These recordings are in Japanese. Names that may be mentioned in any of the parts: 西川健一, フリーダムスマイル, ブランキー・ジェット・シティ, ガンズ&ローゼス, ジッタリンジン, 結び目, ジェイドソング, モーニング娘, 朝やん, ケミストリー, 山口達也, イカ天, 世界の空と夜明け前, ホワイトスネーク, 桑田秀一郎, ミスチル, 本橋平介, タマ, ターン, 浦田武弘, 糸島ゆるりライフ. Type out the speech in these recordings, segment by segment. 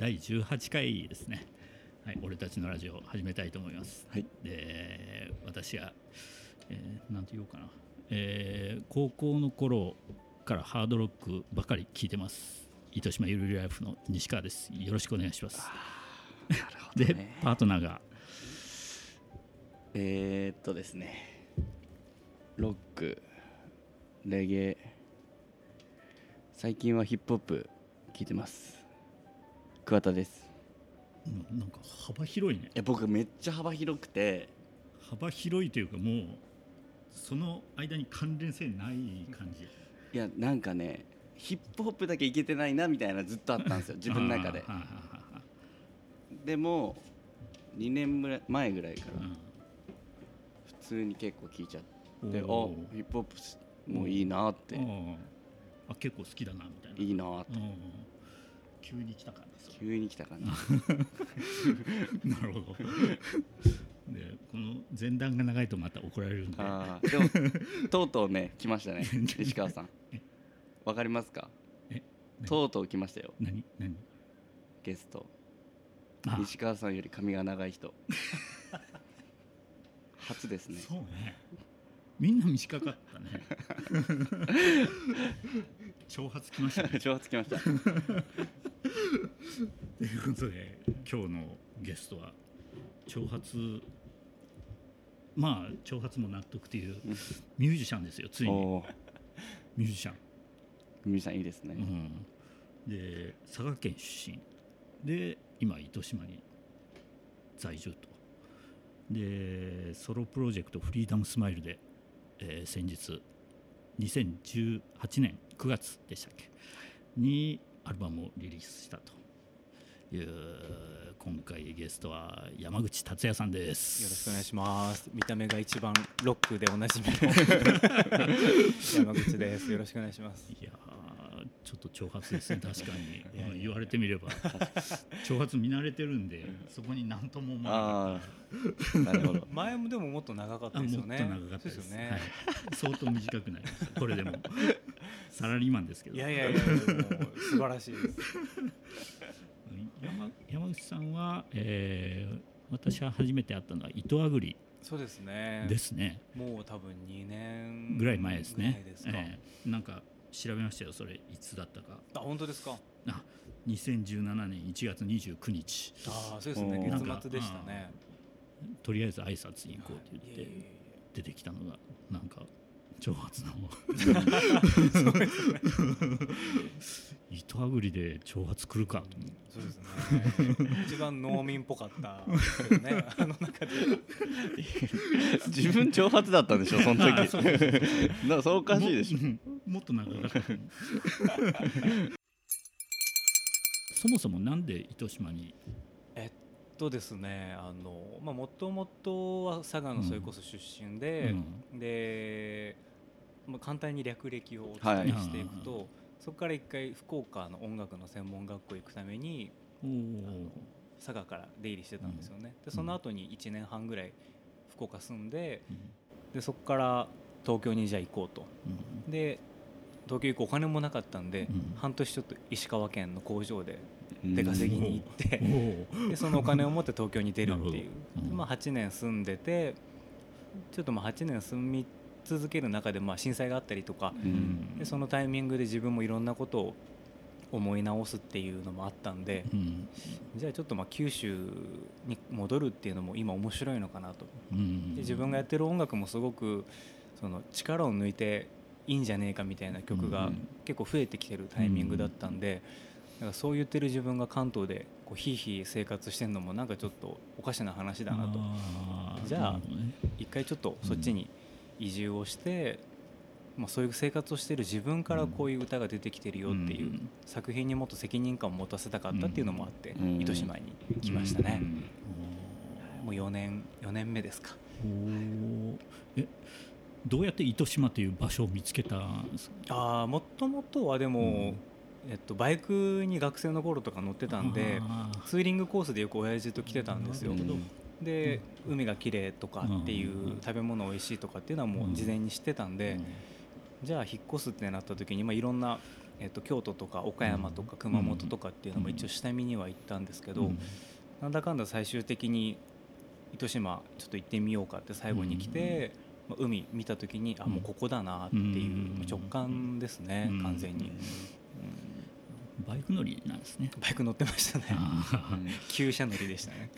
第18回ですね、はい、俺たちのラジオを始めたいと思います、はい、で私が、なんて言おうかな、高校の頃からハードロックばかり聴いてます。糸島ゆるりライフの西川です。よろしくお願いします。なるほど、ね、でパートナーがですね、ロック、レゲエ、最近はヒップホップ聴いてます、桑田です。なんか幅広いね。いや僕めっちゃ幅広くて、幅広いというかもうその間に関連性ない感じ。いやなんかね、ヒップホップだけいけてないなみたいなずっとあったんですよ自分の中で。でも2年前ぐらいから普通に結構聴いちゃって、あヒップホップもいいなって、あ結構好きだなみたいな、いいなって、急に来た感じ、急に来た感じなるほどでこの前段が長いとまた怒られるんで、あでもとうとうね来ましたね西川さんわかりますか。とうとう来ましたよ。何ゲスト、西川さんより髪が長い人初ですね。そうね、みんな短かったね挑発きましたね挑発きましたということで今日のゲストは挑発も納得というミュージシャンですよ。ついにミュージシャンいいですね、うん、で佐賀県出身で今糸島に在住と、でソロプロジェクトフリーダムスマイルで、先日2018年9月でしたっけにアルバムをリリースしたという。今回ゲストは山口達也さんです。よろしくお願いします。見た目が一番ロックでおなじみの山口です。よろしくお願いします。いやちょっと挑発ですね確かに言われてみれば挑発見慣れてるんでそこに何とも思わなかった。前もでももっと長かったですよね。もっと長かったですね、はい、相当短くなりましたこれでもサラリーマンですけど。いやいやいや素晴らしいです山口さんは、私は初めて会ったのは糸あぐり。そうですね、もう多分2年ぐらい前ですね。なんか調べましたよ、それいつだったか。あ、本当ですか。あ、2017年1月29日。あ、そうですね、月末でしたね。とりあえず挨拶に行こうって言って、出てきたのがなんか挑発な糸あぐりで挑発来るかと思う。そうですね一番農民っぽかったけどねあの中で自分挑発だったんでしょその時。そうだからおかしいでしょ。もっと長かったそもそもなんで糸島に。ですね、もともとは佐賀のそれこそ出身で、で、簡単に略歴をお伝えしていくと、そこから一回福岡の音楽の専門学校行くために佐賀から出入りしてたんですよね、でその後に1年半ぐらい福岡住んで、でそこから東京にじゃあ行こうと、で東京行くお金もなかったんで、半年ちょっと石川県の工場で出稼ぎに行って、でそのお金を持って東京に出るっていう、8年住んでて、ちょっと8年住み続ける中で震災があったりとか、でそのタイミングで自分もいろんなことを思い直すっていうのもあったんで、じゃあちょっと九州に戻るっていうのも今面白いのかなと。で自分がやってる音楽もすごくその力を抜いていいんじゃねえかみたいな曲が結構増えてきてるタイミングだったんで、だからそう言ってる自分が関東でこうひいひい生活してるのもなんかちょっとおかしな話だなと。じゃあ一回ちょっとそっちに移住をして、そういう生活をしてる自分からこういう歌が出てきてるよっていう作品にもっと責任感を持たせたかったっていうのもあって糸島に来ましたね。もう4年目ですか。どうやって糸島という場所を見つけたんですか。もともとはでも、バイクに学生の頃とか乗ってたんで、ツーリングコースでよく親父と来てたんですよ、で海が綺麗とかっていう、食べ物美味しいとかっていうのはもう事前に知ってたんで、じゃあ引っ越すってなった時に、いろんな京都とか岡山とか熊本とかっていうのも一応下見には行ったんですけど、なんだかんだ最終的に糸島ちょっと行ってみようかって最後に来て、海見た時にあもうここだなっていう直感ですね。完全にバイク乗りなんですね。バイク乗ってましたね。旧車乗りでしたね。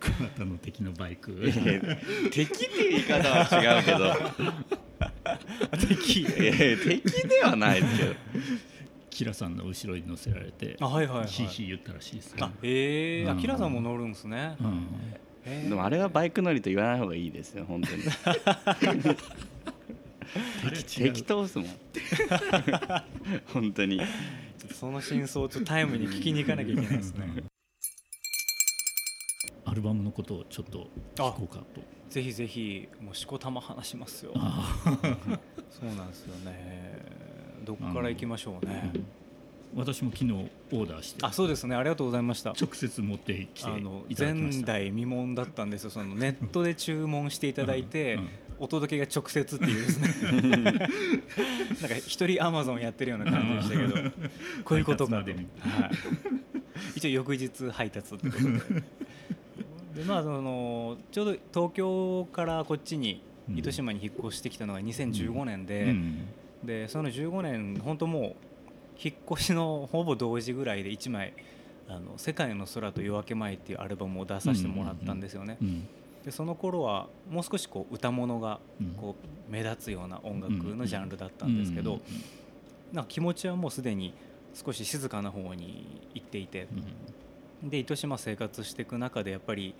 この後の敵のバイク敵って言い方は違うけど敵ではないですけどキラさんの後ろに乗せられてヒーヒー言ったらしいですね。キラさんも乗るんですね。でもあれはバイク乗りと言わない方がいいですよ本当に適当ですもん本当にちょっとその真相をちょっとタイムに聞きに行かなきゃいけないですね。アルバムのことをちょっと聞こうかと。ぜひぜひもうしこたま話しますよそうなんですよね。どこから行きましょうね。私も昨日オーダーして。そうですね、ありがとうございました。直接持ってきていただきました。前代未聞だったんですよ。そのネットで注文していただいてお届けが直接っていうですねなんか一人アマゾンやってるような感じでしたけどこういうことか、はい、一応翌日配達ってことででそのちょうど東京からこっちに糸島に引っ越してきたのが2015年 でその15年本当もう引っ越しのほぼ同時ぐらいで1枚世界の空と夜明け前っていうアルバムを出させてもらったんですよね。でその頃はもう少しこう歌物がこう目立つような音楽のジャンルだったんですけど、なんか気持ちはもうすでに少し静かな方に行っていて、で糸島生活していく中でやっぱり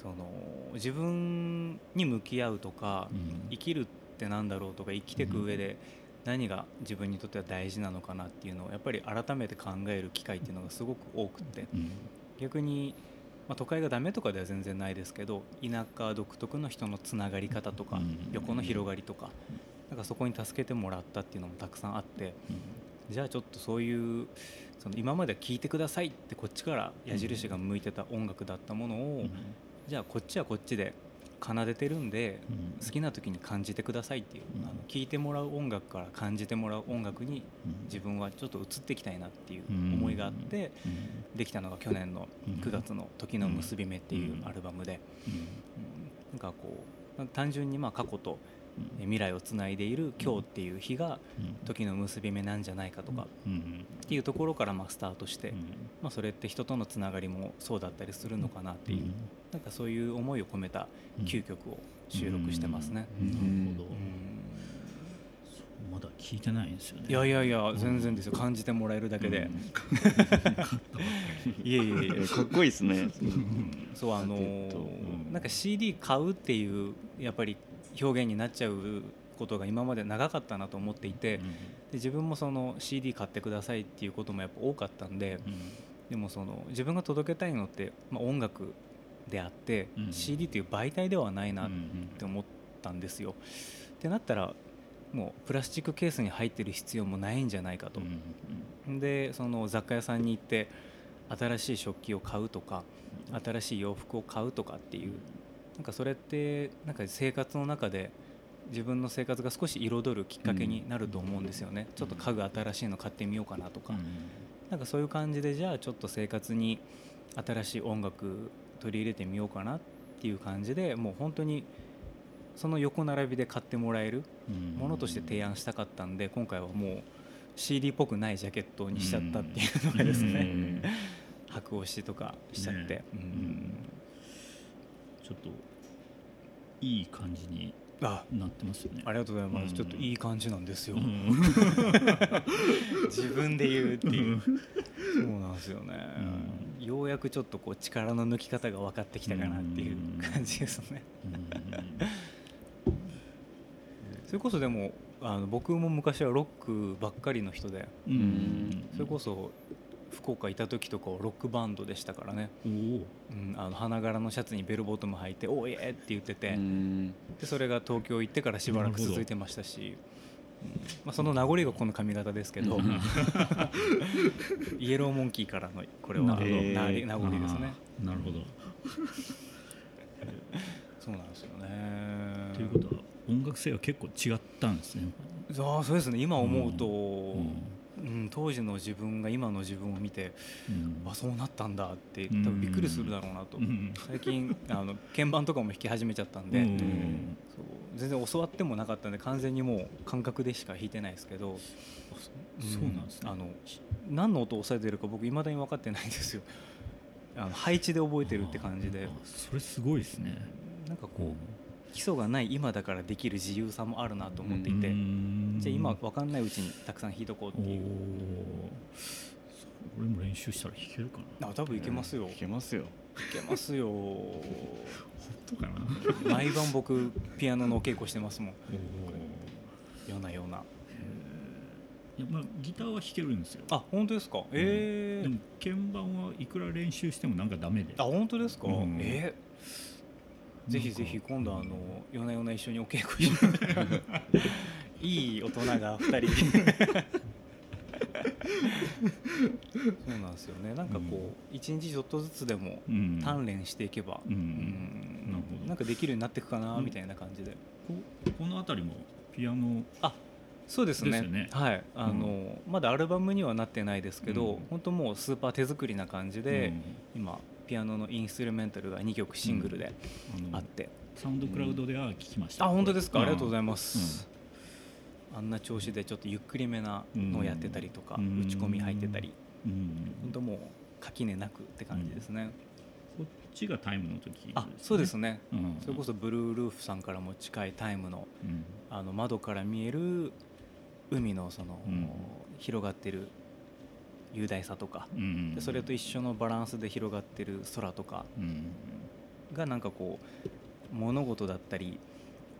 その自分に向き合うとか、生きるってなんだろうとか生きていく上で何が自分にとっては大事なのかなっていうのをやっぱり改めて考える機会っていうのがすごく多くて、逆に、都会がダメとかでは全然ないですけど田舎独特の人のつながり方とか、横の広がりとか、なんかそこに助けてもらったっていうのもたくさんあって、じゃあちょっとそういうその今まで聴いてくださいってこっちから矢印が向いてた音楽だったものを、じゃあこっちはこっちで奏でてるんで好きな時に感じてくださいっていう、聴いてもらう音楽から感じてもらう音楽に自分はちょっと移っていきたいなっていう思いがあってできたのが去年の9月の時の結び目っていうアルバムで、なんかこう単純に過去と未来をつないでいる今日っていう日が時の結び目なんじゃないかとかっていうところからスタートして、それって人とのつながりもそうだったりするのかなっていう、なんかそういう思いを込めた9曲を収録してますね。なるほど。まだ聞いてないんですよね。いや全然ですよ。感じてもらえるだけでいやかっこいいですねそうなんか CD 買うっていうやっぱり表現になっちゃうことが今まで長かったなと思っていて、で自分もその CD 買ってくださいっていうこともやっぱ多かったんで、でもその自分が届けたいのって、音楽であって、CD という媒体ではないなって思ったんですよ。ってなったらもうプラスチックケースに入ってる必要もないんじゃないかと、でその雑貨屋さんに行って新しい食器を買うとか新しい洋服を買うとかっていう、なんかそれってなんか生活の中で自分の生活が少し彩るきっかけになると思うんですよね。ちょっと家具新しいの買ってみようかなとか、なんかそういう感じでじゃあちょっと生活に新しい音楽取り入れてみようかなっていう感じで、もう本当にその横並びで買ってもらえるものとして提案したかったんで、今回はもう CD っぽくないジャケットにしちゃったっていうのがですね白押しとかしちゃって、ちょっといい感じになってますよね。ありがとうございます、ちょっといい感じなんですよ、自分で言うっていうそうなんですよね、ようやくちょっとこう力の抜き方が分かってきたかなっていう感じですねそれこそでも僕も昔はロックばっかりの人で、それこそ福岡いた時とかロックバンドでしたからね。花柄のシャツにベルボトム履いておーえーって言ってて、でそれが東京行ってからしばらく続いてましたし、その名残がこの髪型ですけどイエローモンキーからのこれは名残ですね。なるほどそうなんですよね。ということは音楽性は結構違ったんですね。そうですね、今思うと、当時の自分が今の自分を見て、そうなったんだって多分びっくりするだろうなと、最近鍵盤とかも弾き始めちゃったんで、そう全然教わってもなかったんで完全にもう感覚でしか弾いてないですけど、そうなんですね、何の音を押さえてるか僕未だに分かってないんですよ。配置で覚えてるって感じで、それすごいですね。なんかこう、基礎がない今だからできる自由さもあるなと思っていて、じゃあ今分かんないうちにたくさん弾いとこうっていう。俺も練習したら弾けるかな。多分いけますよ、いけますよ本当かな。毎晩僕ピアノのお稽古してますもん。ようなギターは弾けるんですよ。本当ですか。でも鍵盤はいくら練習してもなんかダメで。本当ですか。ぜひぜひ今度夜な夜な一緒にお稽古しいい大人が2人そうなんですよね。なんかこう一日ちょっとずつでも鍛錬していけば、なんかできるようになっていくかなみたいな感じで、このあたりもピアノ。そうです ですよね、はい。まだアルバムにはなってないですけど、本当もうスーパー手作りな感じで、今ピアノのインストゥルメンタルが2曲シングルであって、サウンドクラウドでは聴きました。本当ですか。ありがとうございます、あんな調子でちょっとゆっくりめなのをやってたりとか、打ち込み入ってたり、本当もう垣根なくって感じですね。こっちがタイムの時ですね。そうですね、それこそブルールーフさんからも近いタイムの、窓から見える海 その広がってる雄大さとか、でそれと一緒のバランスで広がってる空とかが、なんかこう物事だったり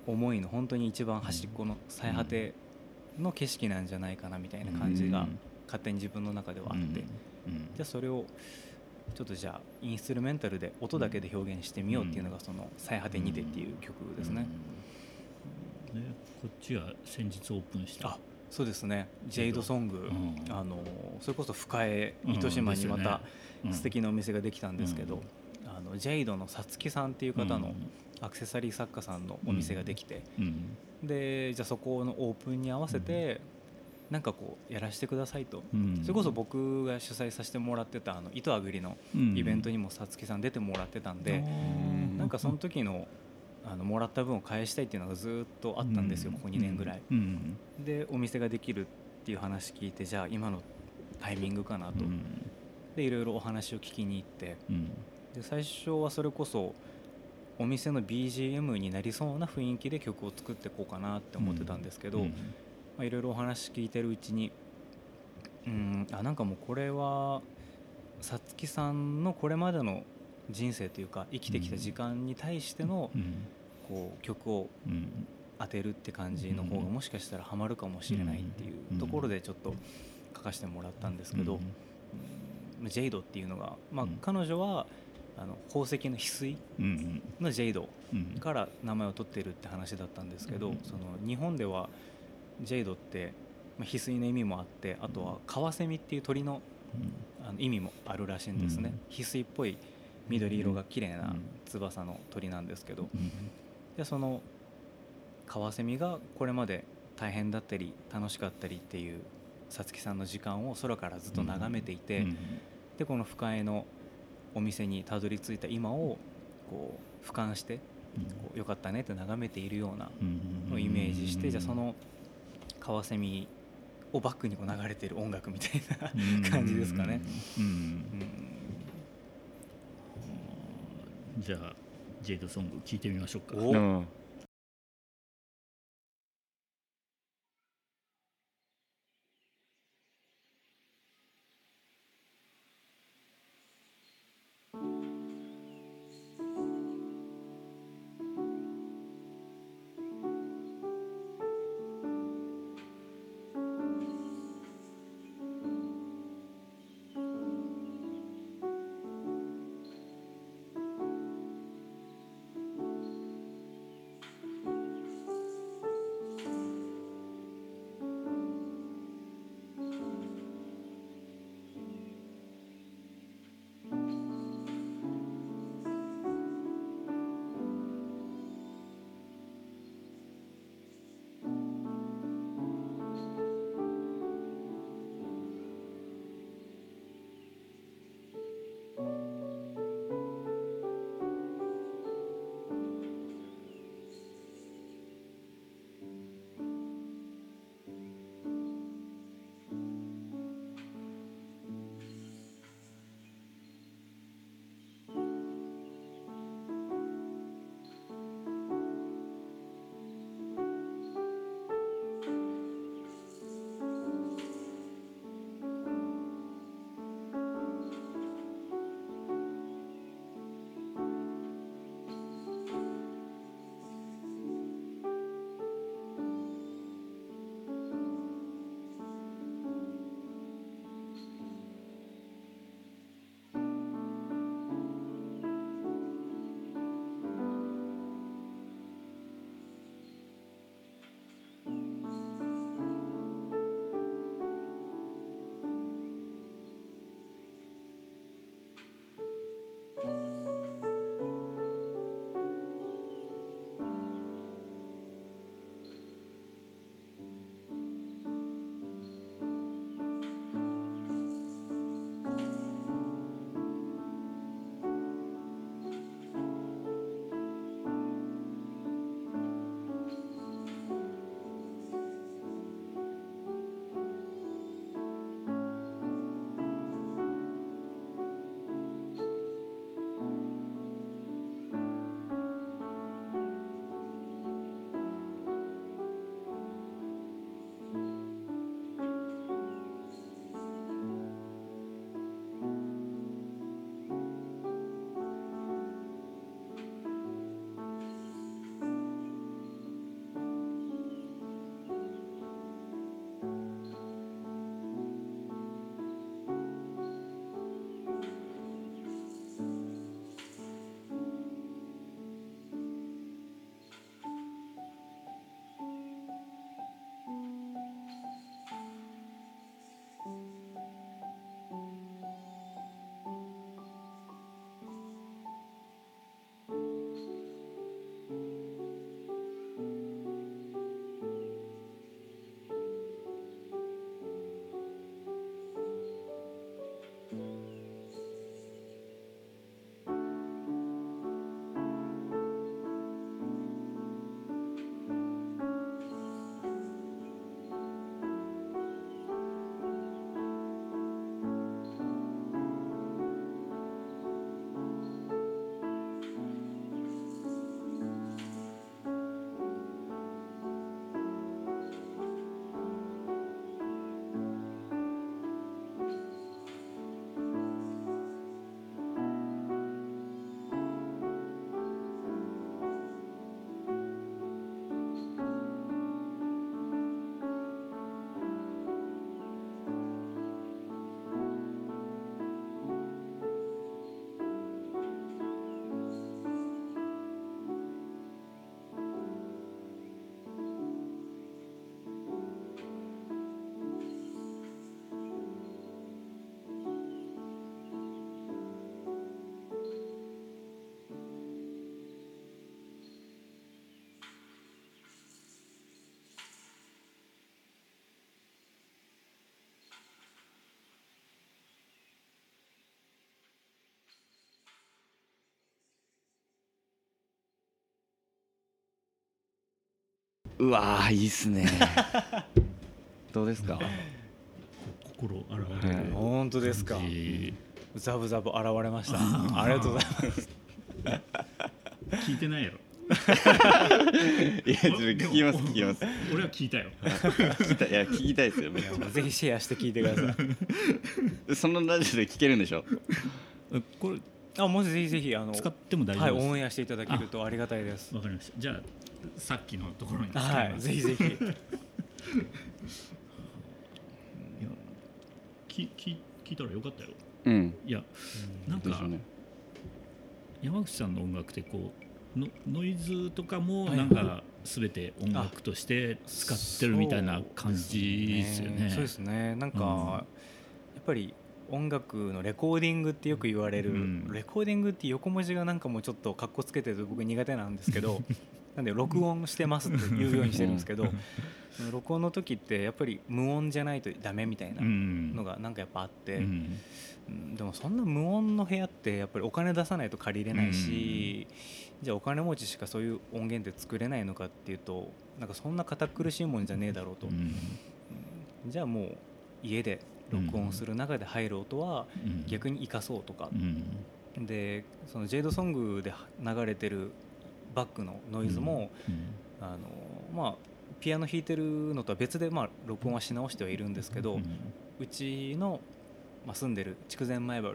思いの本当に一番端っこの最果ての景色なんじゃないかなみたいな感じが勝手に自分の中ではあって、じゃあそれをちょっとじゃあインストゥルメンタルで音だけで表現してみようっていうのが、その最果てにてっていう曲ですね。こっちは先日オープンした。そうですね、ジェイドソング、それこそ深江糸島にまた素敵なお店ができたんですけど、ジェイドのさつきさんっていう方のアクセサリー作家さんのお店ができて、でじゃあそこのオープンに合わせてなんかこうやらせてくださいと、それこそ僕が主催させてもらってた糸あぐりのイベントにもさつきさん出てもらってたんで、なんかその時のもらった分を返したいっていうのがずっとあったんですよ、ここ2年ぐらい、でお店ができるっていう話聞いて、じゃあ今のタイミングかなと、でいろいろお話を聞きに行って、で最初はそれこそお店の BGM になりそうな雰囲気で曲を作ってこうかなって思ってたんですけど、いろいろお話聞いてるうちに、なんかもうこれはさつきさんのこれまでの人生というか生きてきた時間に対してのこう曲を当てるって感じの方がもしかしたらハマるかもしれないっていうところでちょっと書かせてもらったんですけど、ジェイドっていうのが、彼女は宝石の翡翠のジェイドから名前を取ってるって話だったんですけど、その日本ではジェイドって翡翠の意味もあって、あとはカワセミっていう鳥の意味もあるらしいんですね。翡翠っぽい緑色が綺麗な翼の鳥なんですけど、でそのカワセミがこれまで大変だったり楽しかったりっていうさつきさんの時間を空からずっと眺めていて、でこの深江のお店にたどり着いた今をこう俯瞰して、こうよかったねって眺めているようなのをイメージして、じゃあそのカワセミをバックにこう流れている音楽みたいな感じですかね。じゃあジェイドソング聴いてみましょうか。うわいいっすねどうですか心現れる、本当ですか、ザブザブ現れましたありがとうございます聞いてないやろいや聞きます俺は聞いたよいや聞きたいですよぜひシェアして聞いてくださいそのラジオで聞けるんでしょこれもしぜひぜひ使っても大丈夫です、はい、オンエアしていただけるとありがたいです。わかりました。じゃあさっきのところに使います、はい、ぜひぜひ聞いたらよかったよ、うん、いや、なんか、ね、山口さんの音楽ってこうノイズとかもなんか全て音楽として使ってるみたいな感じですよね。そうですね。なんか、やっぱり音楽のレコーディングってよく言われる、レコーディングって横文字がなんかもうちょっとカッコつけてると僕苦手なんですけどなんで録音してますって言うようにしてるんですけど録音の時ってやっぱり無音じゃないとダメみたいなのがなんかやっぱあって、でもそんな無音の部屋ってやっぱりお金出さないと借りれないし、じゃあお金持ちしかそういう音源って作れないのかっていうとなんかそんな堅苦しいもんじゃねえだろうと、じゃあもう家で録音する中で入る音は逆に生かそうとか、でそのジェイドソングで流れてるバックのノイズも、まあピアノ弾いてるのとは別で、まあ、録音はし直してはいるんですけど、うちの、まあ、住んでる筑前前原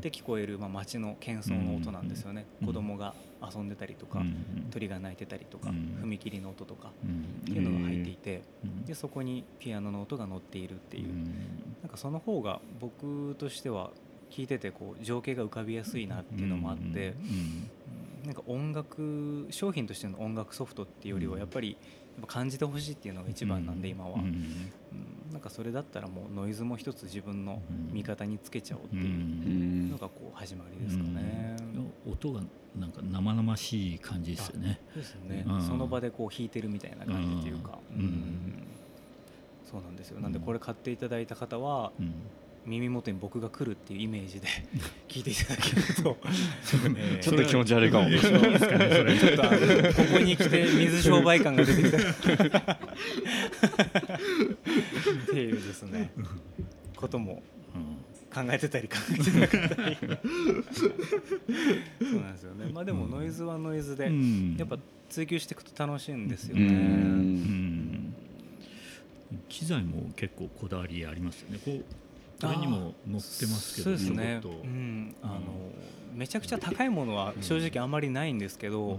で聞こえる、まあ、街の喧騒の音なんですよね、子供が遊んでたりとか、鳥が鳴いてたりとか、踏切の音とかっていうのが入っていて、でそこにピアノの音が乗っているっていう、なんかその方が僕としては聞いててこう情景が浮かびやすいなっていうのもあって、なんか音楽商品としての音楽ソフトっていうよりはやっぱり感じてほしいっていうのが一番なんで今は、なんかそれだったらもうノイズも一つ自分の味方につけちゃおうっていうのがこう始まりですかね、音がなんか生々しい感じですよね。そうですね、その場でこう弾いてるみたいな感じというか、そうなんですよ。なんでこれ買っていただいた方は、耳元に僕が来るっていうイメージで聞いていただけるとちょっと気持ち悪いかもちょっとここに来て水商売感が出てきたっていうですねことも考えてたり考えてなかったりそうなんですよね。まあでもノイズはノイズでやっぱ追求していくと楽しいんですよね。機材も結構こだわりありますよね。こうそれにも載ってますけど、そうですね、めちゃくちゃ高いものは正直あんまりないんですけど、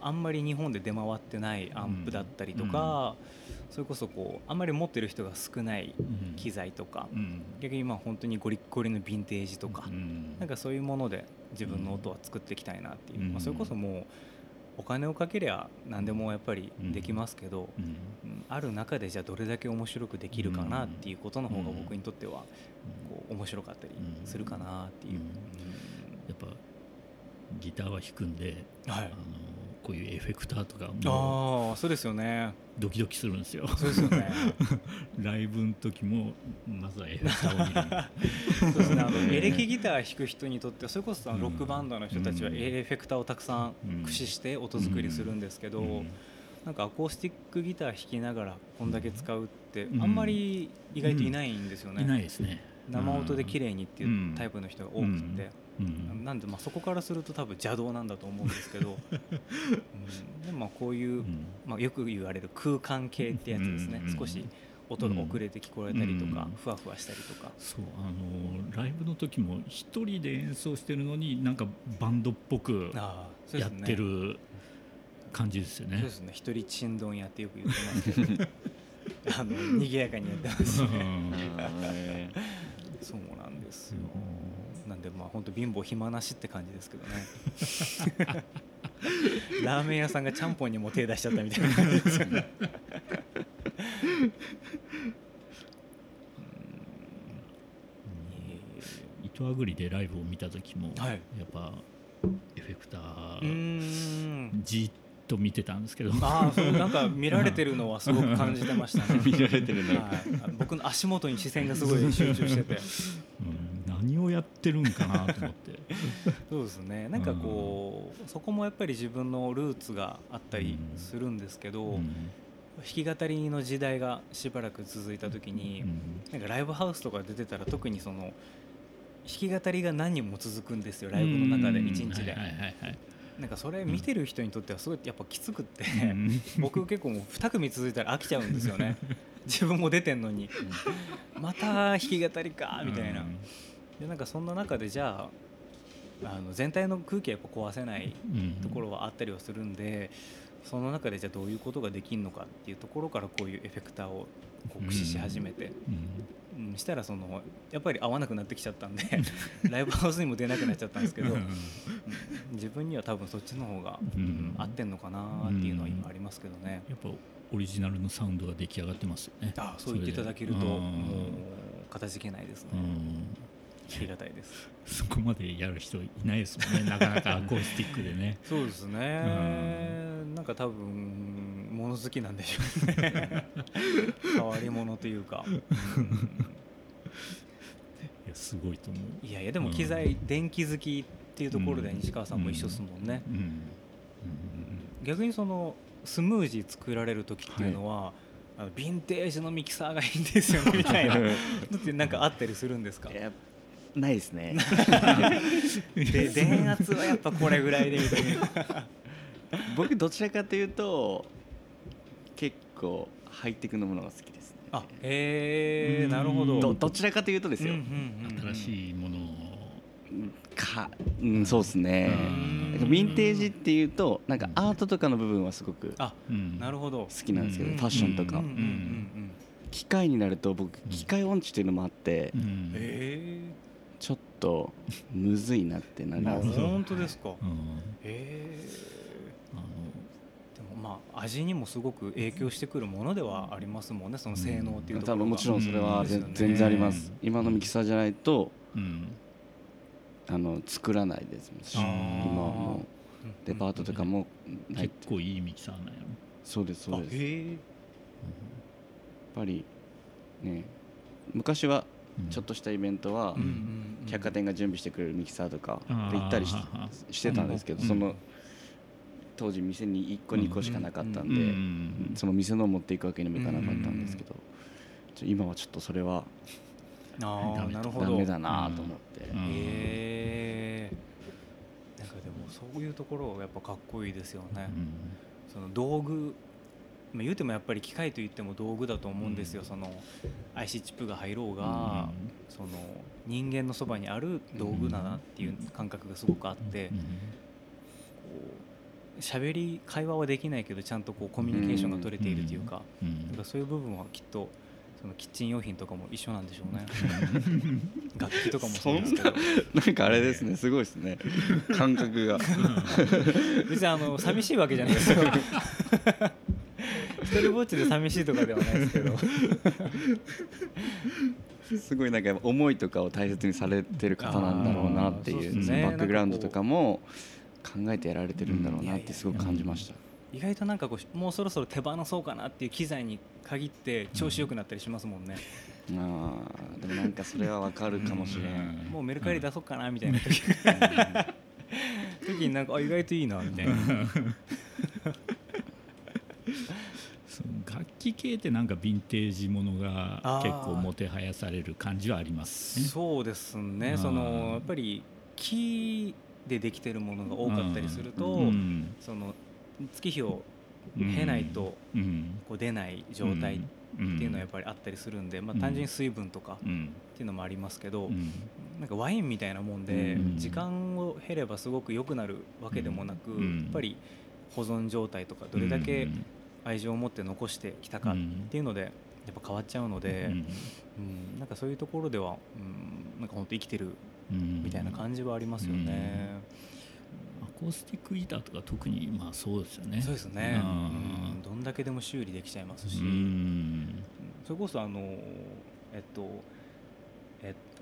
あんまり日本で出回ってないアンプだったりとか、それこそこうあんまり持ってる人が少ない機材とか、逆に今本当にゴリッゴリのヴィンテージとか、なんかそういうもので自分の音は作っていきたいなっていう、それこそもうお金をかけりゃ何でもやっぱりできますけど、ある中でじゃあどれだけ面白くできるかなっていうことの方が僕にとってはこう面白かったりするかなっていう、やっぱギターは弾くんで、こういうエフェクターとかもそうですよね、ドキドキするんですよ。そうですよねライブの時もまずはエフェクターを見るそうですね、エレキギター弾く人にとってはそれこそロックバンドの人たちはエフェクターをたくさん駆使して音作りするんですけど、なんかアコースティックギター弾きながらこんだけ使うってあんまり意外といないんですよね、いないですね。生音で綺麗にっていうタイプの人が多くて、なんでまあそこからすると多分邪道なんだと思うんですけどでもまあこういう、まあ、よく言われる空間系ってやつですね、少し音が遅れて聞こえたりとか、ふわふわしたりとか。そう、ライブの時も一人で演奏してるのになんかバンドっぽくやってる感じですよね。そうですね、一人ちんどんやってよく言ってますけど賑やかにやってますねそうなんですよ。なんでまあ本当貧乏暇なしって感じですけどねラーメン屋さんがちゃんぽんにも手出しちゃったみたいな感じですよね糸あぐりでライブを見た時もやっぱエフェクターじっと見てたんですけどそうなんか見られてるのはすごく感じてましたね見られてるね、僕の足元に視線がすごい集中してて何をやってるんかなと思ってそうですね、なんかこうそこもやっぱり自分のルーツがあったりするんですけど、弾き語りの時代がしばらく続いた時に、なんかライブハウスとか出てたら特にその弾き語りが何人も続くんですよ、ライブの中で1日で、はいはいはいはい、なんかそれ見てる人にとってはすごいやっぱきつくって、僕結構もう2組続いたら飽きちゃうんですよね自分も出てんのに、また弾き語りかみたいな、でなんかそんな中でじゃあ、全体の空気はやっぱ壊せないところはあったりはするんで、その中でじゃあどういうことができるのかっていうところからこういうエフェクターを駆使し始めて、したらそのやっぱり合わなくなってきちゃったんでライブハウスにも出なくなっちゃったんですけど、自分には多分そっちの方が合ってんのかなっていうのは今ありますけどね。やっぱオリジナルのサウンドが出来上がってますよね。ああ、そう言っていただけるともう片付けないですね。ありがたいです。そこまでやる人いないですもんねなかなかアコースティックでねそうですね、なんか多分物好きなんでしょうね変わり者というかいやすごいと思う。いやいやでも機材、電気好きっていうところで西川さんも一緒ですもんね、逆にそのスムージー作られる時っていうのは、ヴィンテージのミキサーがいいんですよねみたいなってなんかあったりするんですか？ないですねで電圧はやっぱこれぐらいでみたいな僕どちらかというと結構ハイテクのものが好きですね。あ、なるほど。 どちらかというとですよ、新しいものか、そうですね。ヴィンテージっていうとなんかアートとかの部分はすごく好きなんですけど、ファッションとか、機械になると僕機械音痴っていうのもあって、ちょっとむずいなってなりますね。本当ですか？でもまあ味にもすごく影響してくるものではありますもんね、その性能っていうところが。もちろんそれは全然あります。今のミキサーじゃないと、作らないですし、今もデパートとかもない。結構いいミキサーなんやろ。そうです、やっぱりね、昔はちょっとしたイベントは百貨店が準備してくれるミキサーとか行ったり してたんですけど、その当時店に1個2個しかなかったんで、その店のを持っていくわけにもいかなかったんですけど、今はちょっとそれはダメだなと思って、なんかでもそういうところはやっぱかっこいいですよね、その道具、言うてもやっぱり機械といっても道具だと思うんですよ、その IC チップが入ろうが、その人間のそばにある道具だなっていう感覚がすごくあって、喋り会話はできないけどちゃんとこうコミュニケーションが取れているというか、だからそういう部分はきっとそのキッチン用品とかも一緒なんでしょうね楽器とかもそうですけど、なんかあれですね、すごいですね感覚が別に寂しいわけじゃないですよ一人ぼっちで寂しいとかではないですけどすごいなんか思いとかを大切にされてる方なんだろうなっていう、バックグラウンドとかも考えてやられてるんだろうなってすごく感じました。意外となんかこうもうそろそろ手放そうかなっていう機材に限って調子良くなったりしますもんね、でもなんかそれは分かるかもしれない、もうメルカリ出そうかなみたいな時になんか意外といいなみたいなその楽器系ってなんかヴィンテージものが結構もてはやされる感じはありますね。そうですね、そのやっぱり木でできてるものが多かったりすると、その月日を経ないとこう出ない状態っていうのはやっぱりあったりするんで、単純に水分とかっていうのもありますけど、なんかワインみたいなもんで時間を経ればすごく良くなるわけでもなく、やっぱり保存状態とかどれだけ愛情を持って残してきたかっていうのでやっぱ変わっちゃうので、なんかそういうところでは、なんか本当生きてるみたいな感じはありますよね、アコースティックギターとか特にまあそうですよね。そうですね、どんだけでも修理できちゃいますし、それこそあ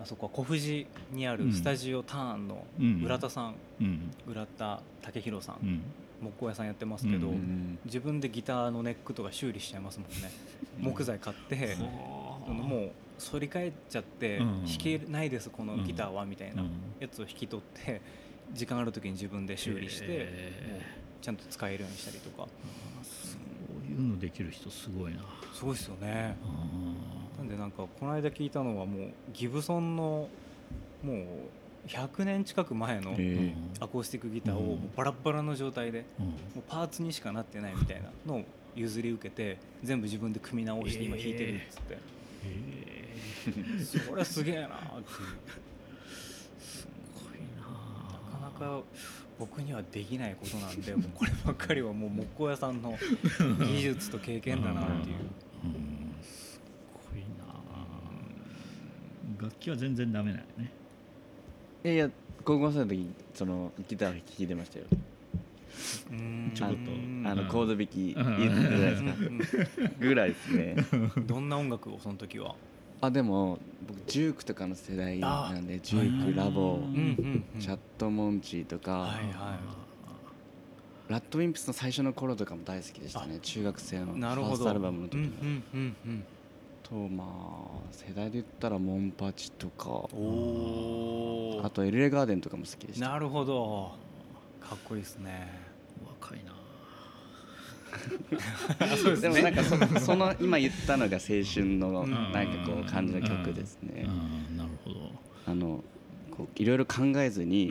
そこは小藤にあるスタジオターンの浦田さん、浦田武弘さん、木工屋さんやってますけど、自分でギターのネックとか修理しちゃいますもんね木材買ってもう反り返っちゃって弾けないですこのギターはみたいなやつを引き取って、時間ある時に自分で修理してちゃんと使えるようにしたりとか、そういうのできる人すごいな。すごいですよね。なんでなんかこの間聞いたのはもうギブソンのもう100年近く前のアコースティックギターをバラバラの状態でもうパーツにしかなってないみたいなのを譲り受けて全部自分で組み直して今弾いてるっつって、そりゃすげえなーってすごいな。なかなか僕にはできないことなんで、もうこればっかりはもう木工屋さんの技術と経験だなっていうすごいな。楽器は全然ダメなのね。いや高校生の時そのギター弾いてましたよ。ちょっとコード弾き言ってたじゃないですかぐらいですね。どんな音楽をその時は？でも僕ジュークとかの世代なんで、ジューク、ラボ、チャットモンチーとか、はいはい、ラッドウィンプスの最初の頃とかも大好きでしたね。中学生のファーストアルバムの時は、とまあ世代で言ったらモンパチとか、おあと LA ガーデンとかも好きでした。なるほど、かっこいいですね。若いなそうですね、でもなんか その今言ったのが青春のなんかこう感じの曲ですね。なるほど。こういろいろ考えずに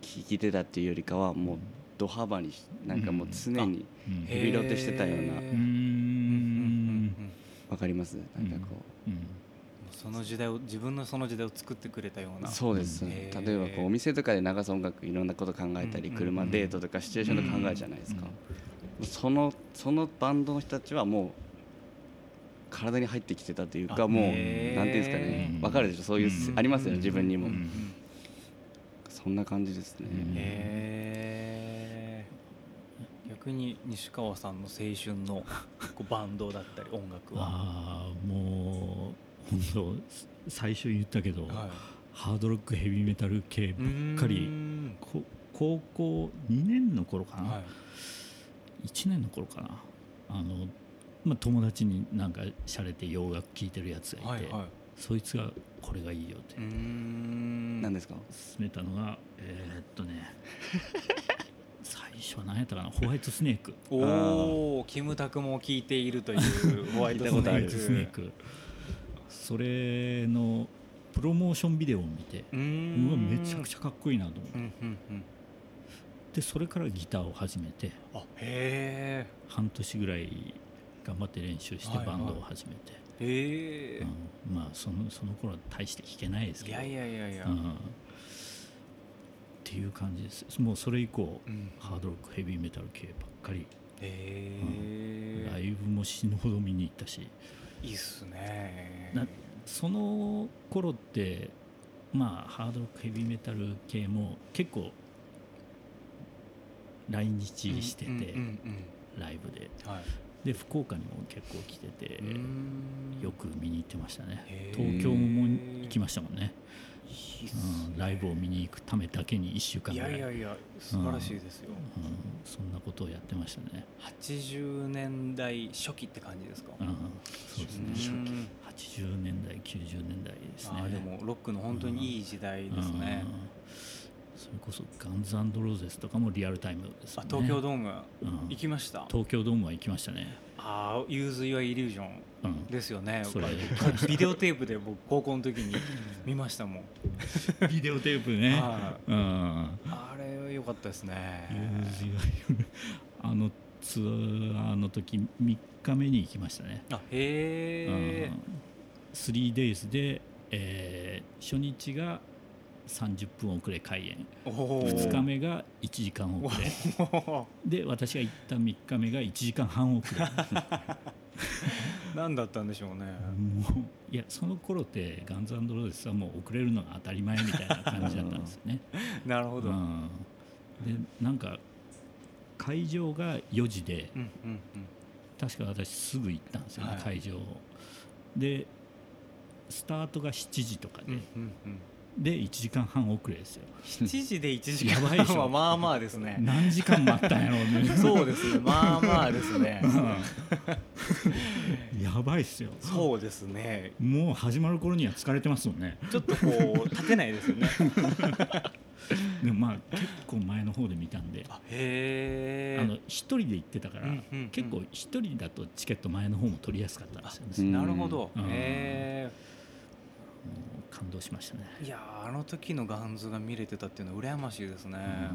聴いてたっていうよりかはもうド幅になんかもう常にヘビロテしてたような。わかります。なんかこう、その時代を自分のその時代を作ってくれたような。そうですね。例えばこうお店とかで流す音楽いろんなこと考えたり、車デートとかシチュエーションの考えじゃないですか。そのバンドの人たちはもう体に入ってきてたというか、もうなんていうんですかね、わかるでしょ、そういうありますよね、自分にも。そんな感じですね。逆に西川さんの青春のバンドだったり音楽はもう本当最初言ったけど、はい、ハードロックヘビーメタル系ばっかり。高校2年の頃かな、はい、1年の頃かな、友達になんか洒落て洋楽聴いてるやつがいて、はいはい、そいつがこれがいいよって何ですか勧めたのが最初は何やったかな、ホワイトスネーク。おお、キムタクも聴いているというホワイトスネーク。それのプロモーションビデオを見て、うわめちゃくちゃかっこいいなと思って、でそれからギターを始めて、半年ぐらい頑張って練習してバンドを始めて、まあその頃は大して弾けないですけど、っていう感じです。もうそれ以降、ハードロックヘビーメタル系ばっかり、ライブも死ぬほど見に行ったし。いいっすね。その頃ってまあハードロックヘビーメタル系も結構来日してて、ライブで、で福岡にも結構来てて、よく見に行ってましたね。東京も行きましたもんね。ライブを見に行くためだけに1週間ぐらい。いや素晴らしいですよ。そんなことをやってましたね。80年代初期って感じですか？そうですね、初期80年代90年代ですね。でもロックの本当にいい時代ですね。それこそガンズ&ローゼスとかもリアルタイムですね。東京ドーム行きました。東京ドームは行きましたね。融通はイリュージョンですよね。ビデオテープで僕高校の時に見ましたもん。ビデオテープね。あれは良かったですね。あのツアーの時3日目に行きましたね。3days で、初日が30分遅れ開演、2日目が1時間遅れで、私が行った3日目が1時間半遅れ何だったんでしょうね。もういやその頃ってガンズ&ローゼスはもう遅れるのが当たり前みたいな感じだったんですよねなるほど、でなんか会場が4時で、確か私すぐ行ったんですよね、会場でスタートが7時とかで、で1時間半遅れですよ。7時で1時間半はまあまあですね。何時間待ったんやろうね。そうですね、まあまあですね、うん、やばいっすよ。そうですね、もう始まる頃には疲れてますもんね。ちょっとこう立てないですよね。でもまあ結構前の方で見たんで、へー、一人で行ってたから、うんうんうん、結構一人だとチケット前の方も取りやすかったんですよね。なるほど、へー、感動しましたね。いや、あの時のガンズが見れてたっていうのは羨ましいですね、う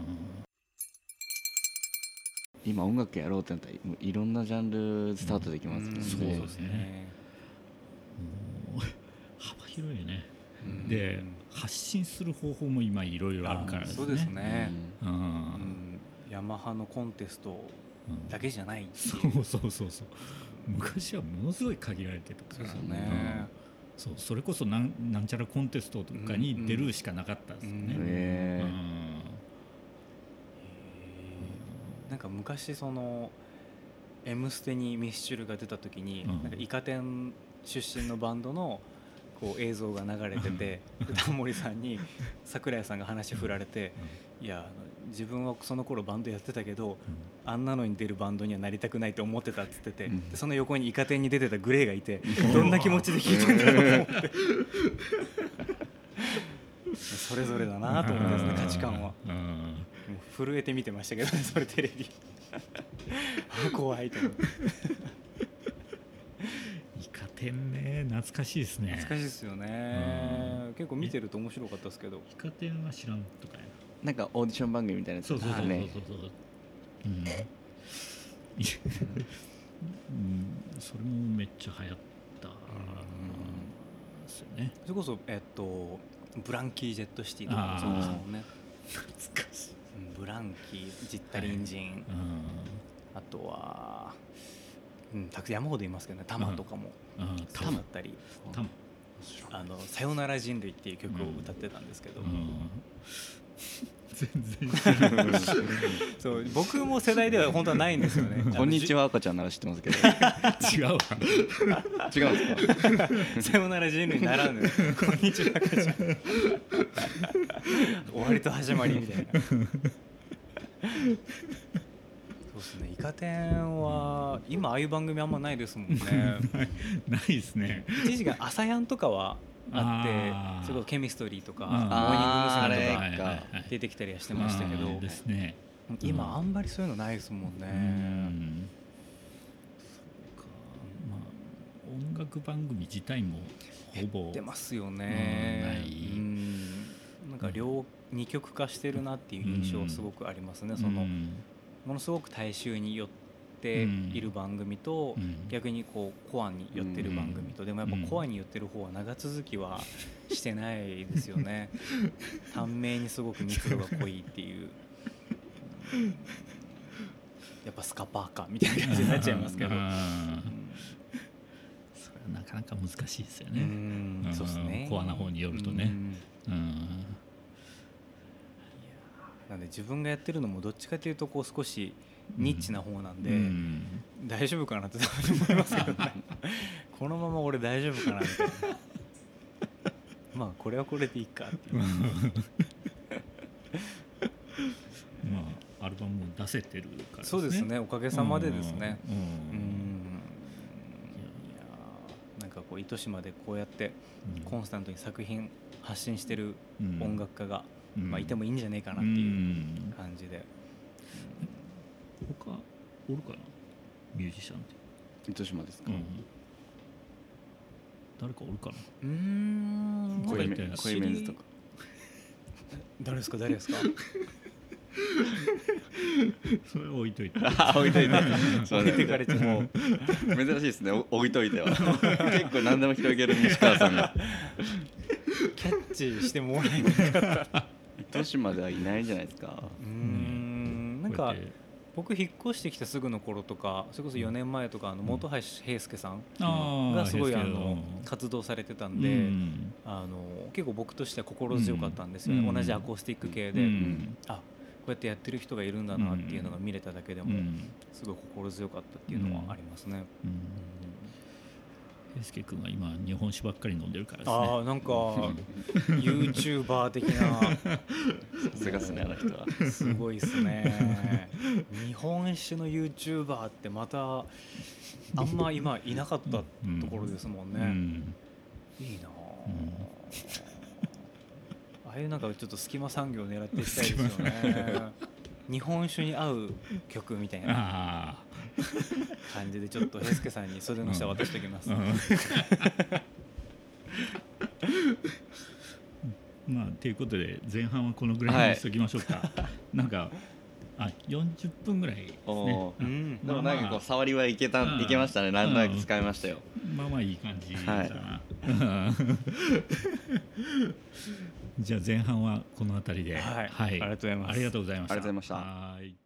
ん、今音楽やろうってなったらいろんなジャンルスタートできますもんね、うん、そうですね、うん、幅広いね、うん、で発信する方法も今いろいろあるからですね。そうですね、うんうんうん、ヤマハのコンテストだけじゃないっていう、うん、そうそうそうそう、昔はものすごい限られてたから、そうですね、うん、そう、それこそなんちゃらコンテストとかに出るしかなかったですよね、うんうん、なんか昔その M ステにミスチルが出た時に、うん、なんかイカ天出身のバンドのこう映像が流れてて、タモリさんに桜井さんが話振られて、いや自分はその頃バンドやってたけど、うん、あんなのに出るバンドにはなりたくないと思ってたっつってて、うん、でその横にイカ天に出てたグレーがいて、どんな気持ちで聴いてんだろうと思ってそれぞれだなと思ってですね、価値観はもう震えて見てましたけどね、それテレビ怖いと思ってイカ天ね、懐かしいですね。懐かしいですよね。結構見てると面白かったですけど、イカ天は知らんとかやな、なんかオーディション番組みたいなやつですね。それもめっちゃ流行ったですよね。それこそ、ブランキー・ジェット・シティとかそうですもんね。懐かしい。ブランキー、ジッタリンジン、はい、あとは、うん、たくさん山ほどいますけどね。タマとかも、タマったり、さよなら人類っていう曲を歌ってたんですけど。うんうん、全然そう、僕も世代では本当はないんですよね。こんにちは赤ちゃんなら知ってますけど違うわ違うんですかさよなら人類ならぬこんにちは赤ちゃん終わりと始まりみたいなそうですね、イカ天は今ああいう番組あんまないですもんねないですね。一時が朝やんとかはあって、それこそケミストリーとかモーニング娘。とか出てきたりはしてましたけど、ですね、今あんまりそういうのないですもんね、うん、そうか、まあ、音楽番組自体もほぼ減ってますよね、うん、ない、うん、なんか二極化してるなっていう印象はすごくありますね、うん、そのものすごく大衆によっている番組と、うん、逆にこうコアに寄ってる番組と、うん、でもやっぱコアに寄ってる方は長続きはしてないですよね短命にすごく密度が濃いっていう、うん、やっぱスカパーかみたいな感じになっちゃいますけど、うん、それはなかなか難しいですよね、うん、そうですね、コアな方に寄るとね、うんうん、なんで自分がやってるのもどっちかというとこう少しニッチな方なんで、うん、大丈夫かなって思いますけどねこのまま俺大丈夫かなみたいなまあこれはこれでいいかっていうまあアルバムも出せてるからですね。そうですね、おかげさまでですね、うんうんうん、なんかこう糸島でこうやってコンスタントに作品発信してる音楽家が、うん、まあ、いてもいいんじゃねえかなっていう感じで、うん、他おるかなミュージシャンって糸島ですか、うん、誰かおるかな、声メンズとか誰ですか誰ですかそれ置いといて置いといて置いてかれちゃうもう珍しいですね、置いといては結構何でも広げる西川さんがキャッチしてもらえなかった糸島ではいないんじゃないですか。なんか僕引っ越してきたすぐの頃とか、それこそ4年前とか本橋平介さんがすごい活動されてたんで、うん、結構僕としては心強かったんですよね、うん、同じアコースティック系で、うん、あ、こうやってやってる人がいるんだなっていうのが見れただけでもすごい心強かったっていうのはありますね、うんうん、エスケ君は今日本酒ばっかり飲んでるからですね。ああ、なんかYouTuber 的なさすがですね、あの人はすごいですね。日本酒の YouTuber ってまたあんま今いなかったところですもんね、うんうん、いいな、うん、ああいうなんかちょっと隙間産業を狙っていきたいですよね。日本酒に合う曲みたいな感じでちょっとヘスケさんに袖の下渡しておきます、うんうんまあ、ということで前半はこのぐらいにしておきましょうか、はい、なんかあ40分ぐらいですね。うん、でもなんかこう触りはいけた、いけましたね。なんとなく使いましたよ。まあまあいい感じだな、はい、じゃあ前半はこの辺りで、はい、はい、ありがとうございました。ありがとうございました。